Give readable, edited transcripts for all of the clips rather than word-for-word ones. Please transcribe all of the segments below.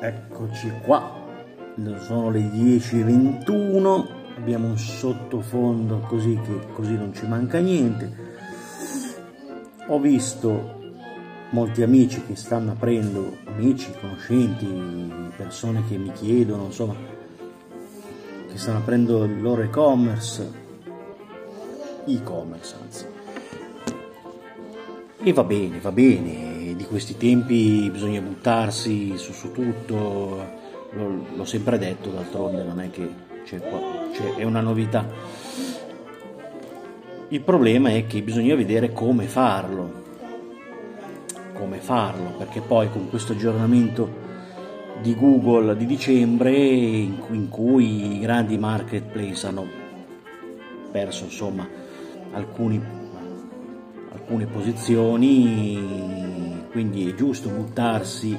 eccoci qua, sono le 10:21, abbiamo un sottofondo così che così non ci manca niente. Ho visto molti amici che stanno aprendo, amici, conoscenti, persone che mi chiedono, insomma, che stanno aprendo il loro e-commerce, anzi. E va bene, di questi tempi bisogna buttarsi su tutto, l'ho sempre detto, d'altronde non è che è una novità. Il problema è che bisogna vedere come farlo, perché poi con questo aggiornamento di Google di dicembre, in cui i grandi marketplace hanno perso, insomma, alcune posizioni, quindi è giusto buttarsi,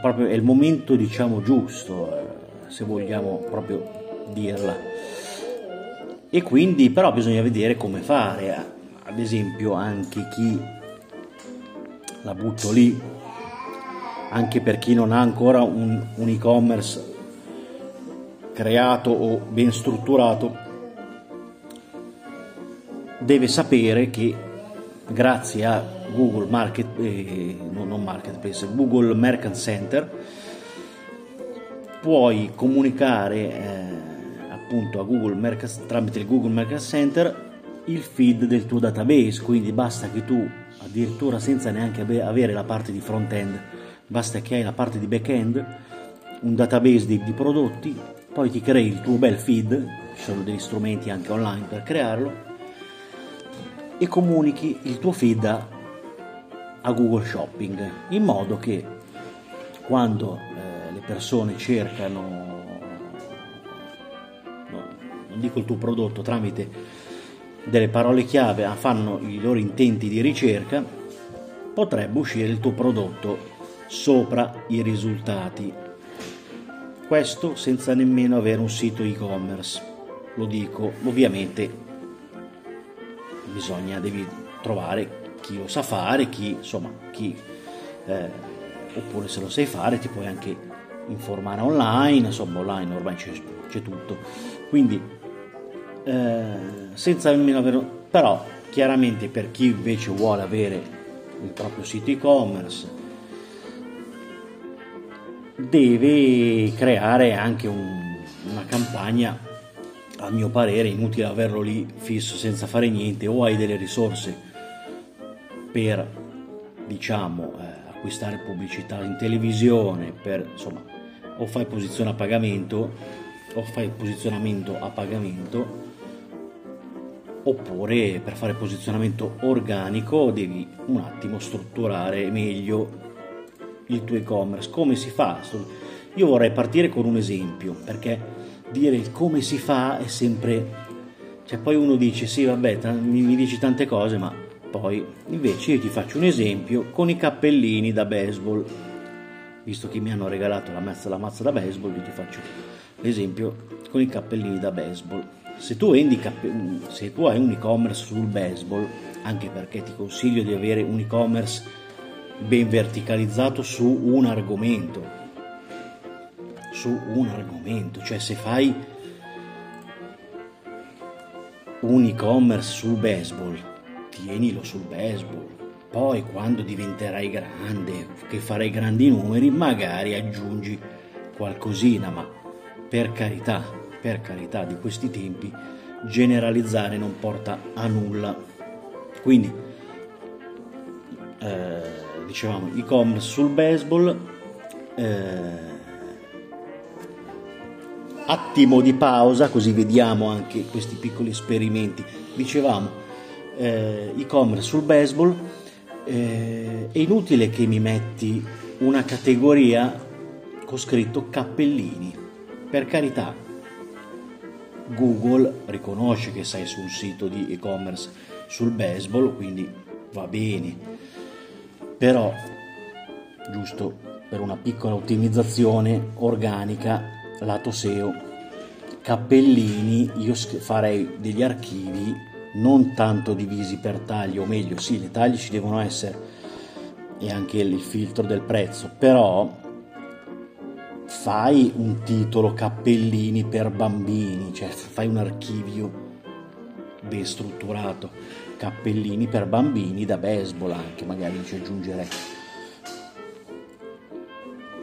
proprio è il momento, diciamo, giusto, se vogliamo proprio dirla. E quindi però bisogna vedere come fare. Ad esempio, anche chi la butto lì, anche per chi non ha ancora un e-commerce creato o ben strutturato, deve sapere che grazie a Google Google Merchant Center puoi comunicare appunto a Google tramite il Google Merchant Center il feed del tuo database. Quindi basta che tu, addirittura senza neanche avere la parte di front end, basta che hai la parte di back end, un database di prodotti, poi ti crei il tuo bel feed, ci sono degli strumenti anche online per crearlo, e comunichi il tuo feed a Google Shopping, in modo che quando le persone cercano, non dico il tuo prodotto, tramite delle parole chiave fanno i loro intenti di ricerca, potrebbe uscire il tuo prodotto sopra i risultati. Questo senza nemmeno avere un sito e-commerce, lo dico. Ovviamente devi trovare chi lo sa fare, oppure se lo sai fare ti puoi anche informare online, insomma, online ormai c'è tutto, quindi senza nemmeno avere. Però chiaramente per chi invece vuole avere il proprio sito e-commerce deve creare anche una campagna. A mio parere è inutile averlo lì fisso senza fare niente. O hai delle risorse per, diciamo, acquistare pubblicità in televisione, o fai posizione a pagamento, o fai posizionamento a pagamento, oppure per fare posizionamento organico devi un attimo strutturare meglio il tuo e-commerce. Come si fa? Io vorrei partire con un esempio, perché dire il come si fa è sempre, poi uno dice sì, vabbè, mi dici tante cose, ma poi invece io ti faccio un esempio con i cappellini da baseball, visto che mi hanno regalato la mazza da baseball. Io ti faccio l'esempio con i cappellini da baseball. Se tu hai un e-commerce sul baseball, anche perché ti consiglio di avere un e-commerce ben verticalizzato su un argomento, cioè se fai un e-commerce sul baseball, tienilo sul baseball, poi quando diventerai grande, che farai grandi numeri, magari aggiungi qualcosina, ma per carità, di questi tempi generalizzare non porta a nulla. Quindi dicevamo e-commerce sul baseball, attimo di pausa così vediamo anche questi piccoli esperimenti. Dicevamo e-commerce sul baseball, è inutile che mi metti una categoria con scritto cappellini, per carità. Google riconosce che sei su un sito di e-commerce sul baseball, quindi va bene, però giusto per una piccola ottimizzazione organica lato SEO, cappellini, io farei degli archivi non tanto divisi per tagli, o meglio sì, le tagli ci devono essere e anche il filtro del prezzo, però fai un titolo cappellini per bambini, cioè fai un archivio ben strutturato, cappellini per bambini da baseball, anche magari ci aggiungerei,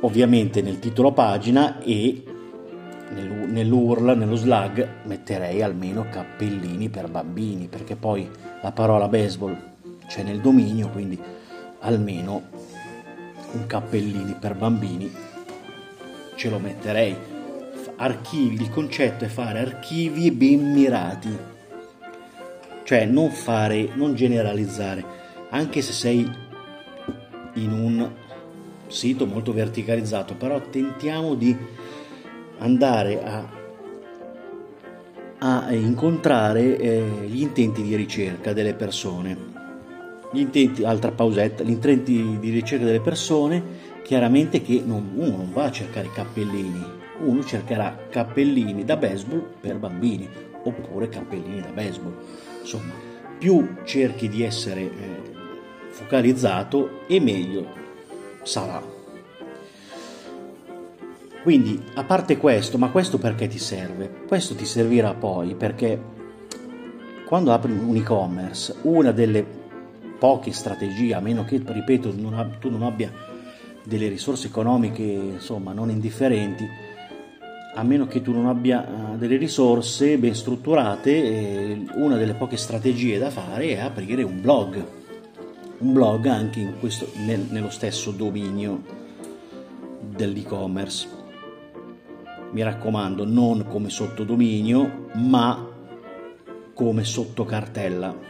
ovviamente nel titolo pagina e nell'URL, nello slug metterei almeno cappellini per bambini, perché poi la parola baseball c'è nel dominio, quindi almeno un cappellini per bambini ce lo metterei. Archivi, il concetto è fare archivi ben mirati, cioè non generalizzare, anche se sei in un sito molto verticalizzato, però tentiamo di andare a incontrare gli intenti di ricerca delle persone. Gli intenti di ricerca delle persone, chiaramente che uno non va a cercare cappellini, uno cercherà cappellini da baseball per bambini oppure cappellini da baseball. Insomma, più cerchi di essere focalizzato e meglio sarà. Quindi, a parte questo, ma questo perché ti serve? Questo ti servirà poi perché quando apri un e-commerce, una delle poche strategie, a meno che, ripeto, tu non abbia delle risorse economiche, insomma, non indifferenti, a meno che tu non abbia delle risorse ben strutturate, una delle poche strategie da fare è aprire un blog anche in questo, nello stesso dominio dell'e-commerce. Mi raccomando, non come sottodominio, ma come sottocartella.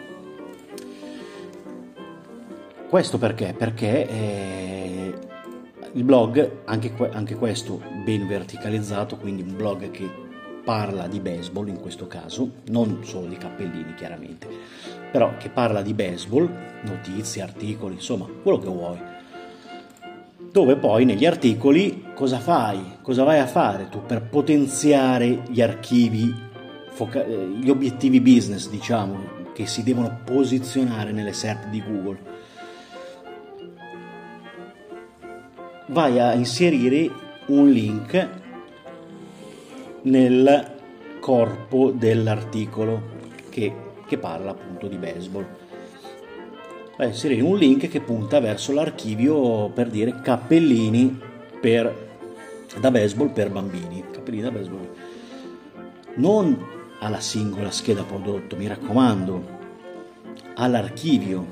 Questo perché? Perché il blog, anche questo ben verticalizzato, quindi un blog che parla di baseball in questo caso, non solo di cappellini chiaramente, però che parla di baseball, notizie, articoli, insomma, quello che vuoi. Dove poi negli articoli cosa fai? Cosa vai a fare tu per potenziare gli archivi, gli obiettivi business, diciamo, che si devono posizionare nelle SERP di Google? Vai a inserire un link nel corpo dell'articolo che parla appunto di baseball. Vai a inserire un link che punta verso l'archivio, per dire da baseball per bambini, cappellini da baseball, non alla singola scheda prodotto, mi raccomando, all'archivio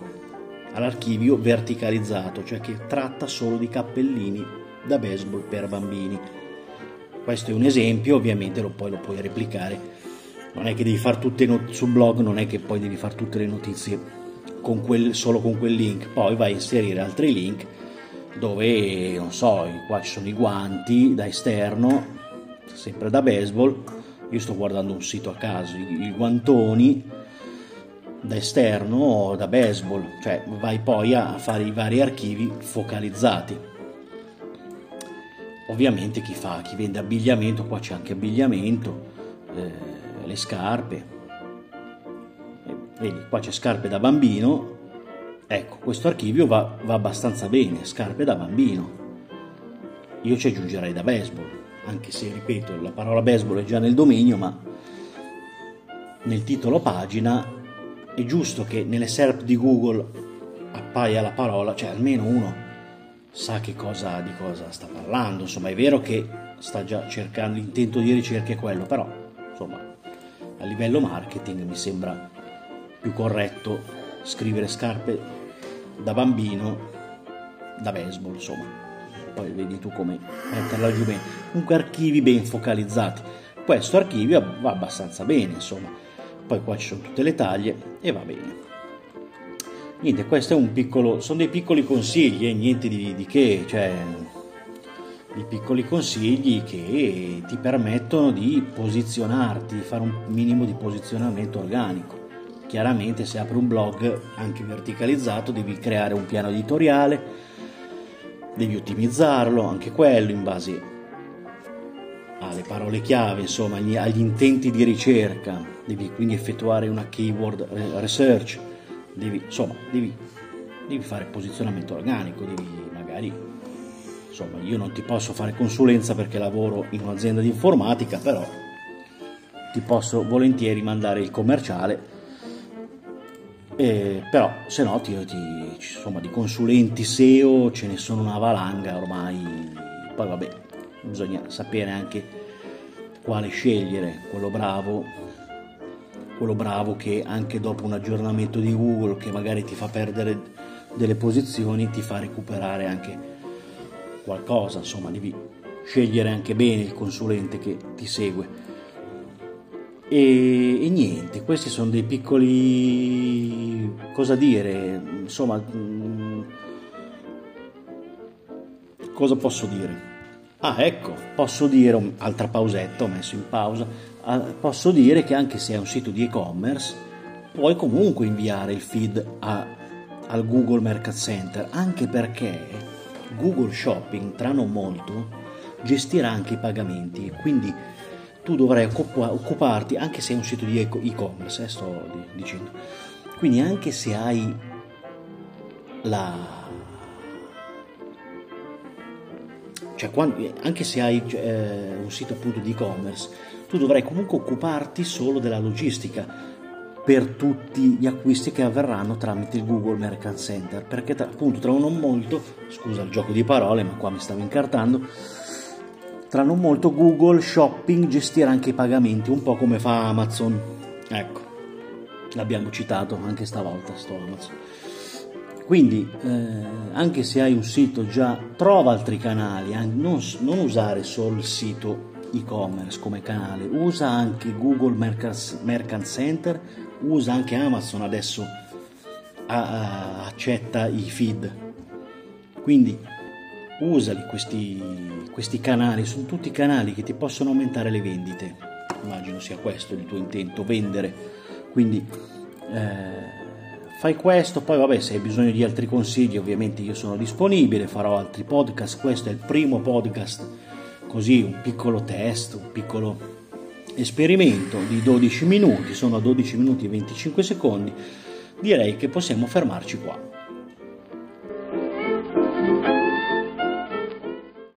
verticalizzato, cioè che tratta solo di cappellini da baseball per bambini. Questo è un esempio, ovviamente poi lo puoi replicare, non è che devi fare tutte sul blog, non è che poi devi fare tutte le notizie solo con quel link. Poi vai a inserire altri link dove, non so, qua ci sono i guanti da esterno, sempre da baseball, io sto guardando un sito a caso, i guantoni da esterno o da baseball, cioè vai poi a fare i vari archivi focalizzati. Ovviamente chi vende abbigliamento, qua c'è anche abbigliamento, le scarpe. Vedi, qua c'è scarpe da bambino, ecco, questo archivio va abbastanza bene, scarpe da bambino. Io ci aggiungerei da baseball, anche se, ripeto, la parola baseball è già nel dominio, ma nel titolo pagina è giusto che nelle SERP di Google appaia la parola, cioè almeno uno sa di cosa sta parlando. Insomma, è vero che sta già cercando, l'intento di ricerca è quello, però, insomma, a livello marketing mi sembra più corretto scrivere scarpe da bambino da baseball, insomma, poi vedi tu come metterla giù bene. Comunque archivi ben focalizzati, questo archivio va abbastanza bene, insomma, poi qua ci sono tutte le taglie e va bene. Niente, questo è sono dei piccoli consigli e niente di che, cioè dei piccoli consigli che ti permettono di posizionarti, di fare un minimo di posizionamento organico. Chiaramente se apri un blog anche verticalizzato devi creare un piano editoriale, devi ottimizzarlo, anche quello in base alle parole chiave, insomma agli intenti di ricerca, devi quindi effettuare una keyword research, devi devi fare posizionamento organico, devi magari, insomma, io non ti posso fare consulenza perché lavoro in un'azienda di informatica, però ti posso volentieri mandare il commerciale, però se no insomma, di consulenti SEO ce ne sono una valanga ormai. Poi vabbè, bisogna sapere anche quale scegliere, quello bravo che anche dopo un aggiornamento di Google, che magari ti fa perdere delle posizioni, ti fa recuperare anche qualcosa. Insomma, devi scegliere anche bene il consulente che ti segue. E niente, questi sono dei piccoli, cosa dire, insomma, cosa posso dire? Ah, ecco, posso dire un'altra pausetta, ho messo in pausa, posso dire che anche se è un sito di e-commerce puoi comunque inviare il feed al Google Merchant Center, anche perché Google Shopping tra non molto gestirà anche i pagamenti, quindi tu dovrai occuparti, anche se è un sito di e-commerce, sto dicendo, quindi anche se hai un sito appunto di e-commerce, tu dovrai comunque occuparti solo della logistica per tutti gli acquisti che avverranno tramite il Google Merchant Center, perché appunto tra non molto, scusa il gioco di parole, ma qua mi stavo incartando, tra non molto Google Shopping gestirà anche i pagamenti, un po' come fa Amazon. Ecco, l'abbiamo citato anche stavolta sto Amazon. Quindi anche se hai un sito già, trova altri canali, non usare solo il sito e-commerce come canale, usa anche Google Merchant Center, usa anche Amazon, adesso accetta i feed, quindi usali questi canali, sono tutti canali che ti possono aumentare le vendite, immagino sia questo il tuo intento, vendere, quindi fai questo. Poi vabbè, se hai bisogno di altri consigli ovviamente io sono disponibile, farò altri podcast, questo è il primo podcast, così un piccolo test, un piccolo esperimento di 12 minuti, sono a 12 minuti e 25 secondi, direi che possiamo fermarci qua.